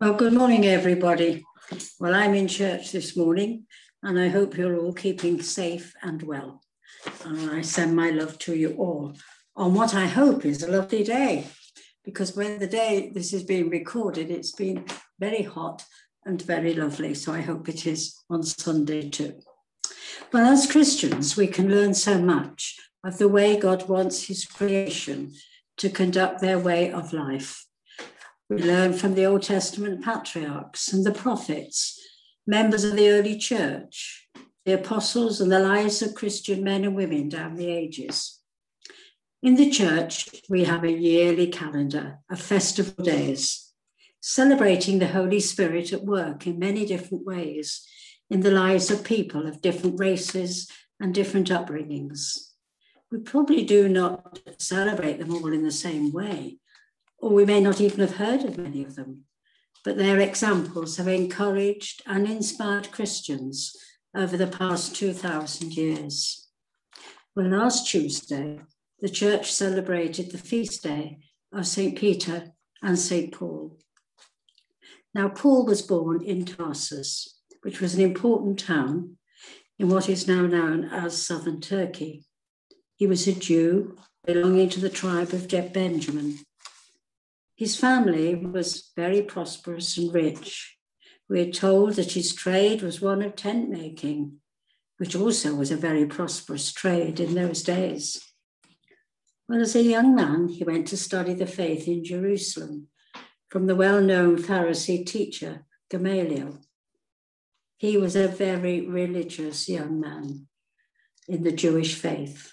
Well, good morning, everybody. Well, I'm in church this morning, and I hope you're all keeping safe and well. And I send my love to you all on what I hope is a lovely day, because when the day this is being recorded, it's been very hot and very lovely. So I hope it is on Sunday too. Well, as Christians, we can learn so much of the way God wants his creation to conduct their way of life. We learn from the Old Testament patriarchs and the prophets, members of the early church, the apostles, and the lives of Christian men and women down the ages. In the church, we have a yearly calendar of festival days, celebrating the Holy Spirit at work in many different ways in the lives of people of different races and different upbringings. We probably do not celebrate them all in the same way, or we may not even have heard of many of them, but their examples have encouraged and inspired Christians over the past 2,000 years. Well, last Tuesday, the church celebrated the feast day of St. Peter and St. Paul. Now, Paul was born in Tarsus, which was an important town in what is now known as southern Turkey. He was a Jew belonging to the tribe of Benjamin. His family was very prosperous and rich. We are told that his trade was one of tent making, which also was a very prosperous trade in those days. Well, as a young man, he went to study the faith in Jerusalem from the well-known Pharisee teacher, Gamaliel. He was a very religious young man in the Jewish faith,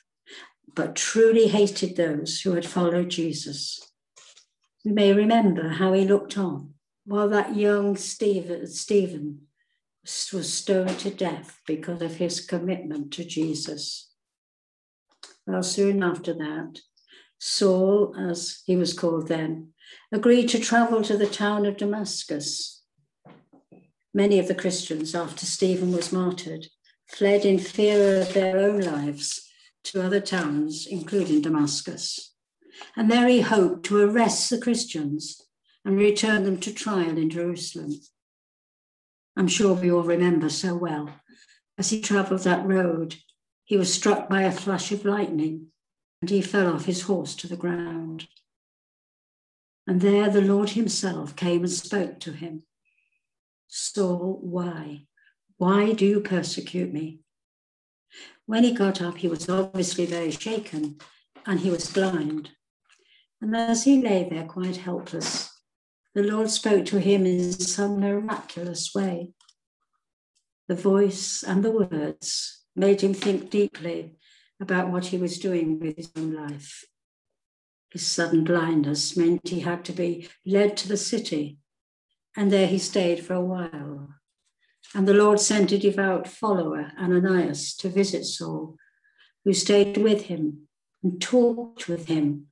but truly hated those who had followed Jesus. We may remember how he looked on while that young Stephen was stoned to death because of his commitment to Jesus. Well, soon after that, Saul, as he was called then, agreed to travel to the town of Damascus. Many of the Christians, after Stephen was martyred, fled in fear of their own lives to other towns, including Damascus. And there he hoped to arrest the Christians and return them to trial in Jerusalem. I'm sure we all remember so well. As he travelled that road, he was struck by a flash of lightning and he fell off his horse to the ground. And there the Lord himself came and spoke to him. Saul, why? Why do you persecute me? When he got up, he was obviously very shaken and he was blind. And as he lay there quite helpless, the Lord spoke to him in some miraculous way. The voice and the words made him think deeply about what he was doing with his own life. His sudden blindness meant he had to be led to the city, and there he stayed for a while. And the Lord sent a devout follower, Ananias, to visit Saul, who stayed with him and talked with him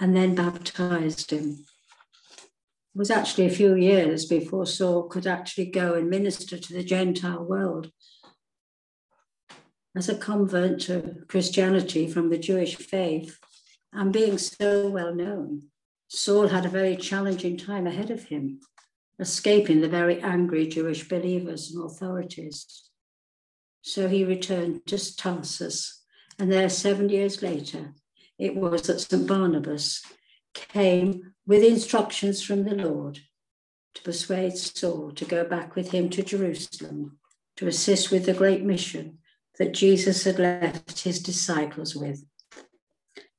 and then baptized him. It was actually a few years before Saul could actually go and minister to the Gentile world. As a convert to Christianity from the Jewish faith and being so well known, Saul had a very challenging time ahead of him, escaping the very angry Jewish believers and authorities. So he returned to Tarsus, and there 7 years later, it was that St. Barnabas came with instructions from the Lord to persuade Saul to go back with him to Jerusalem to assist with the great mission that Jesus had left his disciples with.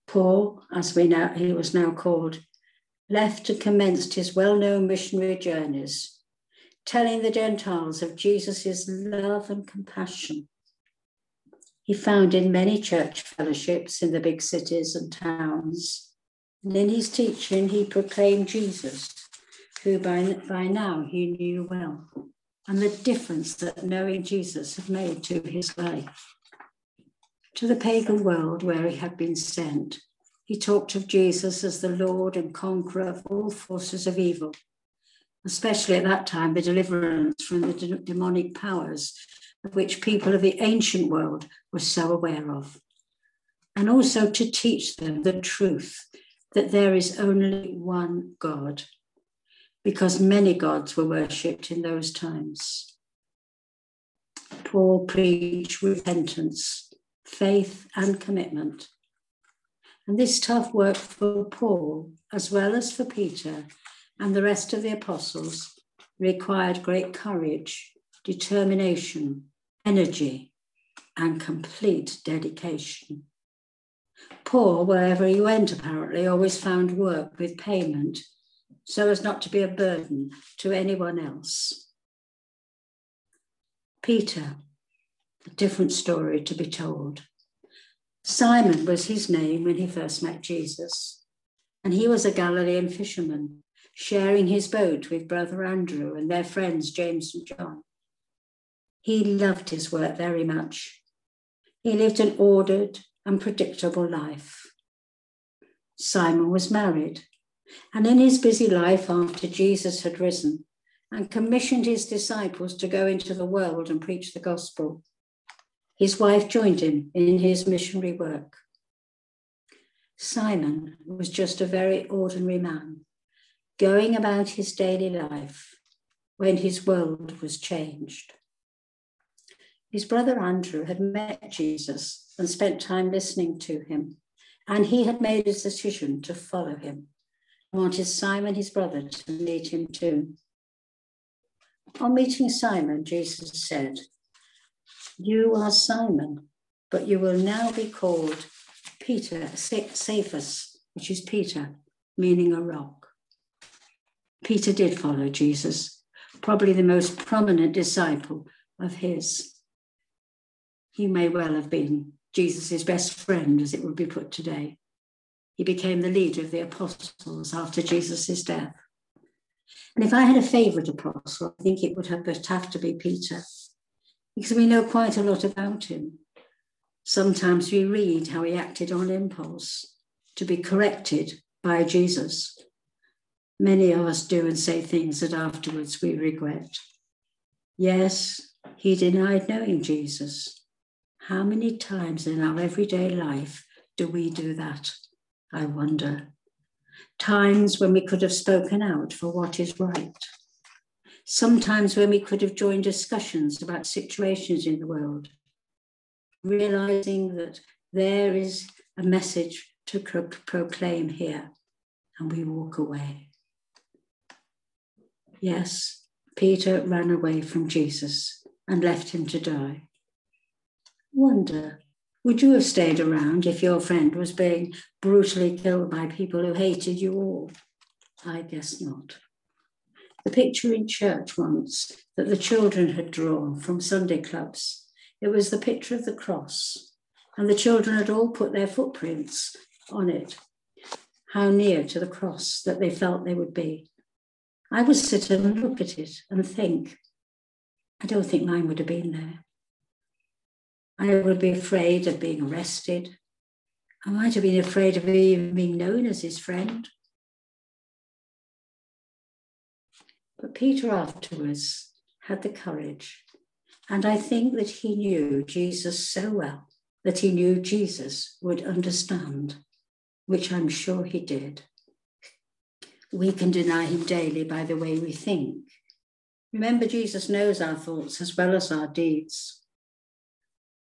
Paul, as he was now called, left and commenced his well-known missionary journeys, telling the Gentiles of Jesus' love and compassion. He founded many church fellowships in the big cities and towns, and in his teaching he proclaimed Jesus, who by now he knew well, and the difference that knowing Jesus had made to his life. To the pagan world where he had been sent, he talked of Jesus as the Lord and conqueror of all forces of evil, especially at that time, the deliverance from the demonic powers of which people of the ancient world were so aware of, and also to teach them the truth that there is only one God, because many gods were worshipped in those times. Paul preached repentance, faith, and commitment. And this tough work for Paul, as well as for Peter and the rest of the apostles, required great courage, determination, energy, and complete dedication. Paul, wherever he went, apparently, always found work with payment, so as not to be a burden to anyone else. Peter, a different story to be told. Simon was his name when he first met Jesus, and he was a Galilean fisherman, sharing his boat with Brother Andrew and their friends James and John. He loved his work very much. He lived an ordered and predictable life. Simon was married, and in his busy life after Jesus had risen and commissioned his disciples to go into the world and preach the gospel, his wife joined him in his missionary work. Simon was just a very ordinary man, going about his daily life, when his world was changed. His brother Andrew had met Jesus and spent time listening to him, and he had made his decision to follow him, and wanted Simon, his brother, to meet him too. On meeting Simon, Jesus said, "You are Simon, but you will now be called Cephas, which is Peter, meaning a rock." Peter did follow Jesus, probably the most prominent disciple of his. He may well have been Jesus' best friend, as it would be put today. He became the leader of the apostles after Jesus' death. And if I had a favourite apostle, I think it would have to be Peter, because we know quite a lot about him. Sometimes we read how he acted on impulse to be corrected by Jesus. Many of us do and say things that afterwards we regret. Yes, he denied knowing Jesus. How many times in our everyday life do we do that, I wonder? Times when we could have spoken out for what is right. Sometimes when we could have joined discussions about situations in the world, realizing that there is a message to proclaim here, and we walk away. Yes, Peter ran away from Jesus and left him to die. Wonder, would you have stayed around if your friend was being brutally killed by people who hated you all? I guess not. The picture in church once that the children had drawn from Sunday clubs, it was the picture of the cross, and the children had all put their footprints on it, how near to the cross that they felt they would be. I would sit and look at it and think, I don't think mine would have been there. I would be afraid of being arrested. I might have been afraid of even being known as his friend. But Peter afterwards had the courage, and I think that he knew Jesus so well that he knew Jesus would understand, which I'm sure he did. We can deny him daily by the way we think. Remember, Jesus knows our thoughts as well as our deeds.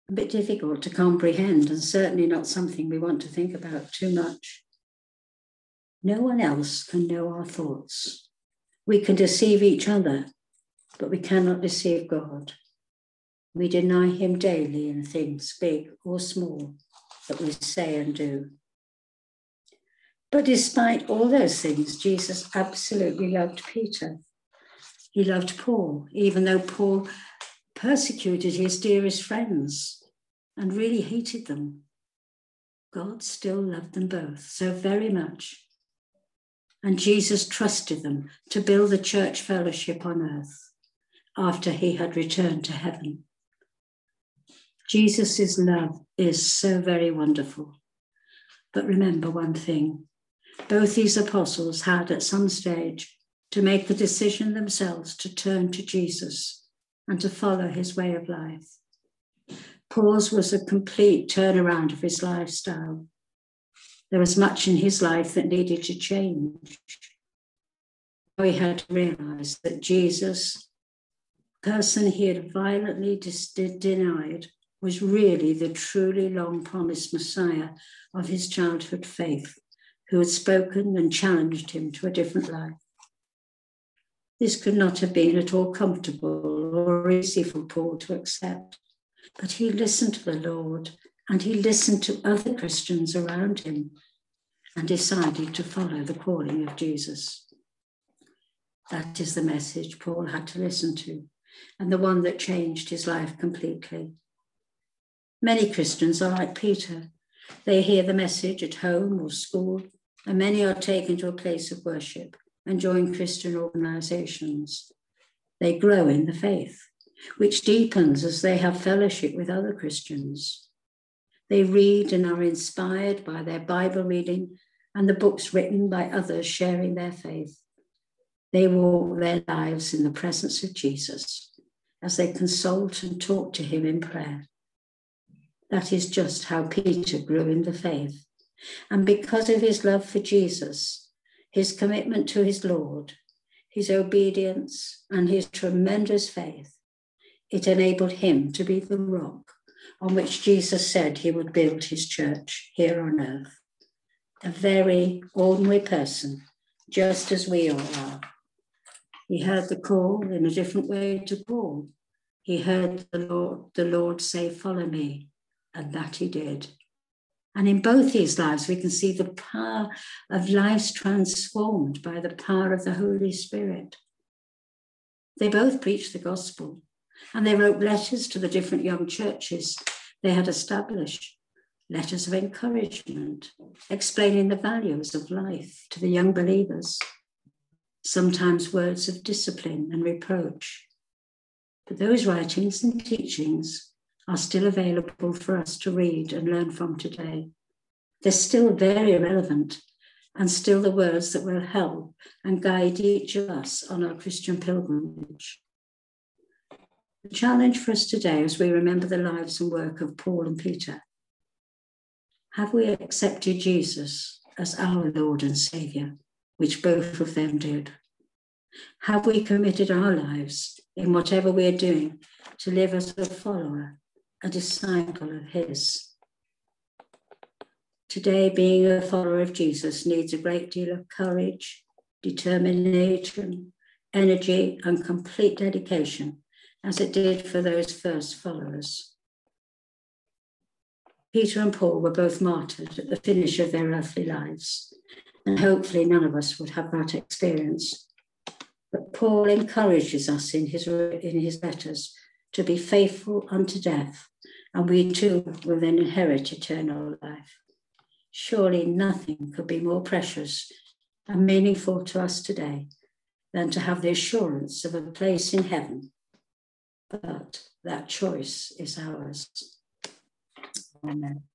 A bit difficult to comprehend, and certainly not something we want to think about too much. No one else can know our thoughts. We can deceive each other, but we cannot deceive God. We deny him daily in things big or small that we say and do. But despite all those things, Jesus absolutely loved Peter. He loved Paul, even though Paul persecuted his dearest friends and really hated them. God still loved them both so very much. And Jesus trusted them to build the church fellowship on earth after he had returned to heaven. Jesus' love is so very wonderful. But remember one thing, both these apostles had at some stage to make the decision themselves to turn to Jesus and to follow his way of life. Paul's was a complete turnaround of his lifestyle. There was much in his life that needed to change. We had to realize that Jesus, the person he had violently denied, was really the truly long-promised Messiah of his childhood faith, who had spoken and challenged him to a different life. This could not have been at all comfortable or easy for Paul to accept, but he listened to the Lord and he listened to other Christians around him and decided to follow the calling of Jesus. That is the message Paul had to listen to, and the one that changed his life completely. Many Christians are like Peter. They hear the message at home or school, and many are taken to a place of worship and join Christian organizations. They grow in the faith, which deepens as they have fellowship with other Christians. They read and are inspired by their Bible reading and the books written by others sharing their faith. They walk their lives in the presence of Jesus as they consult and talk to him in prayer. That is just how Peter grew in the faith. And because of his love for Jesus, his commitment to his Lord, his obedience, and his tremendous faith, it enabled him to be the rock on which Jesus said he would build his church here on earth. A very ordinary person, just as we all are. He heard the call in a different way to Paul. He heard the Lord say, "Follow me." And that he did. And in both these lives, we can see the power of lives transformed by the power of the Holy Spirit. They both preached the gospel, and they wrote letters to the different young churches they had established, letters of encouragement, explaining the values of life to the young believers, sometimes words of discipline and reproach. But those writings and teachings are still available for us to read and learn from today. They're still very relevant and still the words that will help and guide each of us on our Christian pilgrimage. The challenge for us today as we remember the lives and work of Paul and Peter: have we accepted Jesus as our Lord and Saviour, which both of them did? Have we committed our lives in whatever we are doing to live as a follower, a disciple of his? Today, being a follower of Jesus needs a great deal of courage, determination, energy, and complete dedication, as it did for those first followers. Peter and Paul were both martyred at the finish of their earthly lives, and hopefully none of us would have that experience. But Paul encourages us in his letters to be faithful unto death, and we too will then inherit eternal life. Surely nothing could be more precious and meaningful to us today than to have the assurance of a place in heaven. But that choice is ours. Amen.